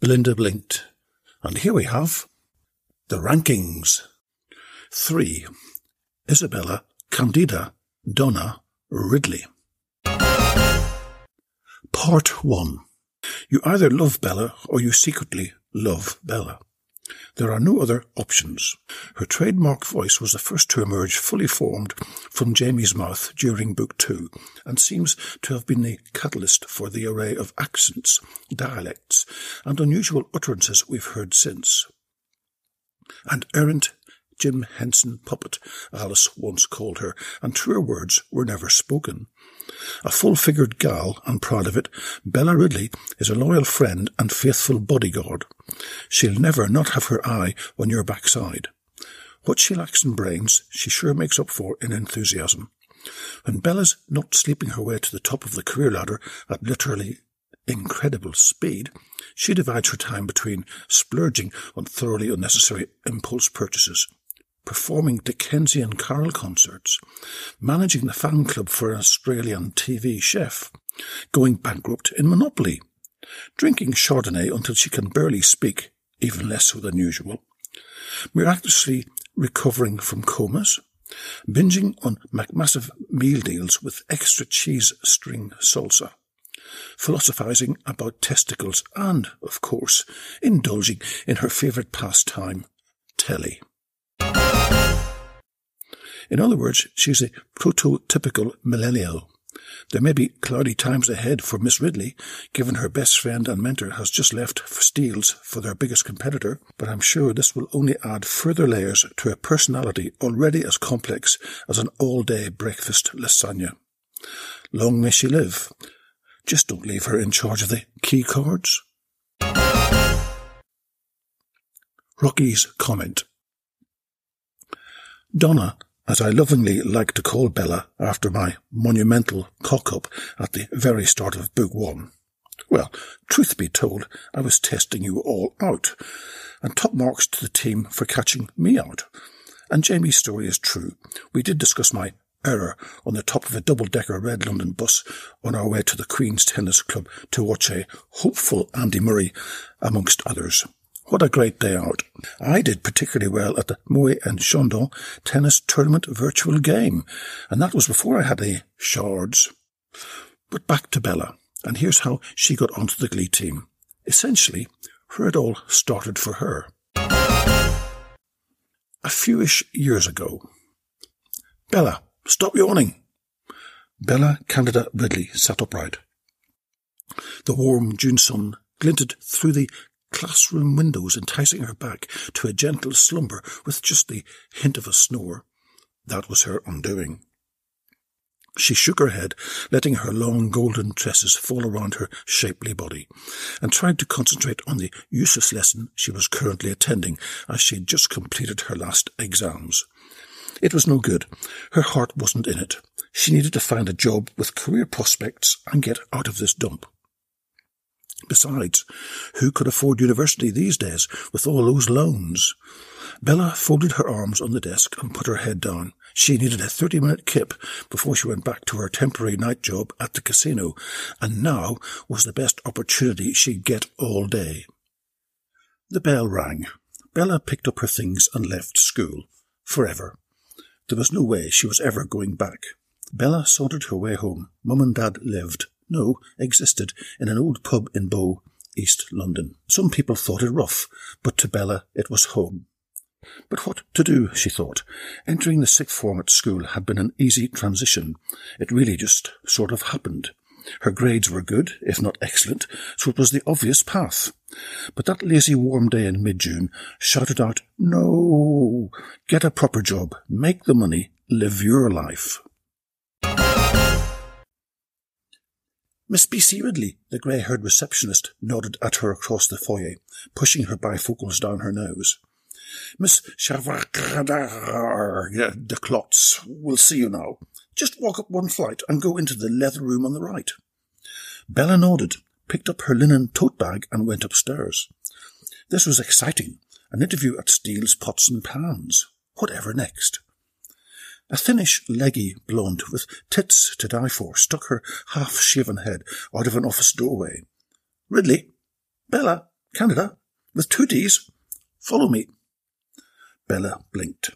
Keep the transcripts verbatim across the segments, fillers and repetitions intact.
Belinda blinked, and here we have the rankings. Three, Isabella Candida Donna Ridley. Part one. You either love Bella or you secretly love Bella. There are no other options. Her trademark voice was the first to emerge fully formed from Jamie's mouth during book two, and seems to have been the catalyst for the array of accents, dialects, and unusual utterances we've heard since. An errant Jim Henson puppet, Alice once called her, and truer words were never spoken. A full-figured gal, and proud of it, Bella Ridley is a loyal friend and faithful bodyguard. She'll never not have her eye on your backside. What she lacks in brains, she sure makes up for in enthusiasm. When Bella's not sleeping her way to the top of the career ladder at literally incredible speed, she divides her time between splurging on thoroughly unnecessary impulse purchases, performing Dickensian carol concerts, managing the fan club for an Australian T V chef, going bankrupt in Monopoly, drinking Chardonnay until she can barely speak, even less so than usual, miraculously recovering from comas, binging on McMassive meal deals with extra cheese string salsa, philosophising about testicles and, of course, indulging in her favourite pastime, telly. In other words, she's a prototypical millennial. There may be cloudy times ahead for Miss Ridley, given her best friend and mentor has just left for Steele's for their biggest competitor, but I'm sure this will only add further layers to a personality already as complex as an all-day breakfast lasagna. Long may she live. Just don't leave her in charge of the key cards. Rocky's comment. Donna, as I lovingly like to call Bella after my monumental cock-up at the very start of book one. Well, truth be told, I was testing you all out, and top marks to the team for catching me out. And Jamie's story is true. We did discuss my error on the top of a double-decker red London bus on our way to the Queen's Tennis Club to watch a hopeful Andy Murray, amongst others. What a great day out. I did particularly well at the Moët and Chandon tennis tournament virtual game, and that was before I had any shards. But back to Bella, and here's how she got onto the Glee team. Essentially, where it all started for her. A fewish years ago. Bella, stop yawning. Bella Candida Ridley sat upright. The warm June sun glinted through the classroom windows, enticing her back to a gentle slumber with just the hint of a snore. That was her undoing. She shook her head, letting her long golden tresses fall around her shapely body, and tried to concentrate on the useless lesson she was currently attending, as she had just completed her last exams. It was no good. Her heart wasn't in it. She needed to find a job with career prospects and get out of this dump. Besides, who could afford university these days with all those loans? Bella folded her arms on the desk and put her head down. She needed a thirty-minute kip before she went back to her temporary night job at the casino, and now was the best opportunity she'd get all day. The bell rang. Bella picked up her things and left school. Forever. There was no way she was ever going back. Bella sauntered her way home. Mum and Dad lived. No, existed in an old pub in Bow, East London. Some people thought it rough, but to Bella it was home. But what to do, she thought. Entering the sixth form at school had been an easy transition. It really just sort of happened. Her grades were good, if not excellent, so it was the obvious path. But that lazy warm day in mid-June shouted out, "No! Get a proper job, make the money, live your life." Miss B C Ridley, the grey-haired receptionist, nodded at her across the foyer, pushing her bifocals down her nose. "Miss Maarschalkerweerd de Klotz, we'll see you now. Just walk up one flight and go into the leather room on the right." Bella nodded, picked up her linen tote bag and went upstairs. This was exciting, an interview at Steele's Pots and Pans. Whatever next? A thinnish, leggy blonde with tits to die for stuck her half-shaven head out of an office doorway. "Ridley, Bella, Candida, with two D's, follow me." Bella blinked.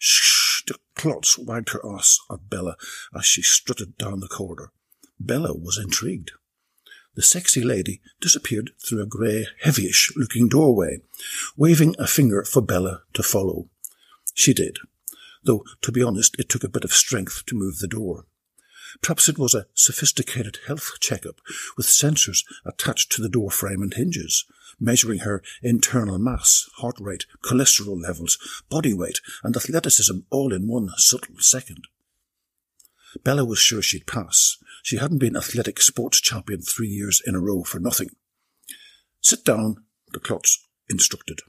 "Shh!" De Klotz wagged her ass at Bella as she strutted down the corridor. Bella was intrigued. The sexy lady disappeared through a grey, heavyish-looking doorway, waving a finger for Bella to follow. She did, though, to be honest, it took a bit of strength to move the door. Perhaps it was a sophisticated health checkup with sensors attached to the doorframe and hinges, measuring her internal mass, heart rate, cholesterol levels, body weight, and athleticism all in one subtle second. Bella was sure she'd pass. She hadn't been athletic sports champion three years in a row for nothing. "Sit down," de Klotz instructed.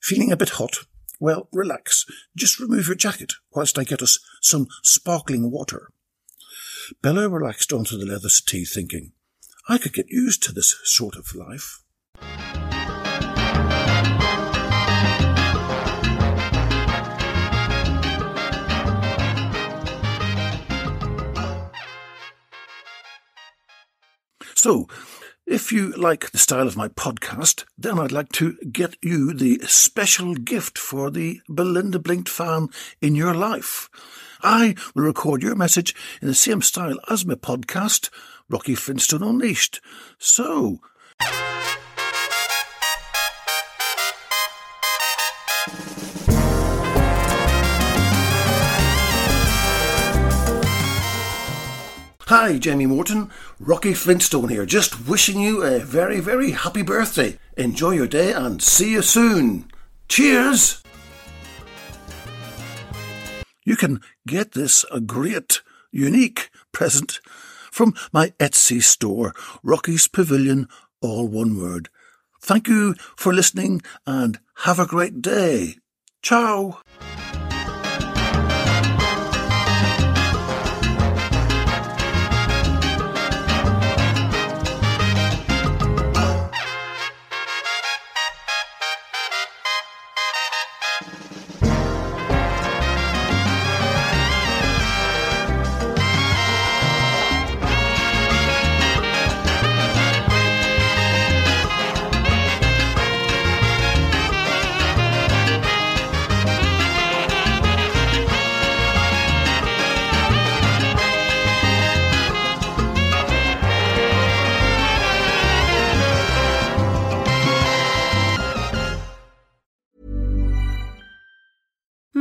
"Feeling a bit hot? Well, relax. Just remove your jacket whilst I get us some sparkling water." Bella relaxed onto the leather settee, thinking, "I could get used to this sort of life." So, if you like the style of my podcast, then I'd like to get you the special gift for the Belinda Blinked fan in your life. I will record your message in the same style as my podcast, Rocky Flintstone Unleashed. So... Hi, Jamie Morton, Rocky Flintstone here, just wishing you a very, very happy birthday. Enjoy your day and see you soon. Cheers! You can get this a great, unique present from my Etsy store, Rocky's Pavilion, all one word. Thank you for listening and have a great day. Ciao!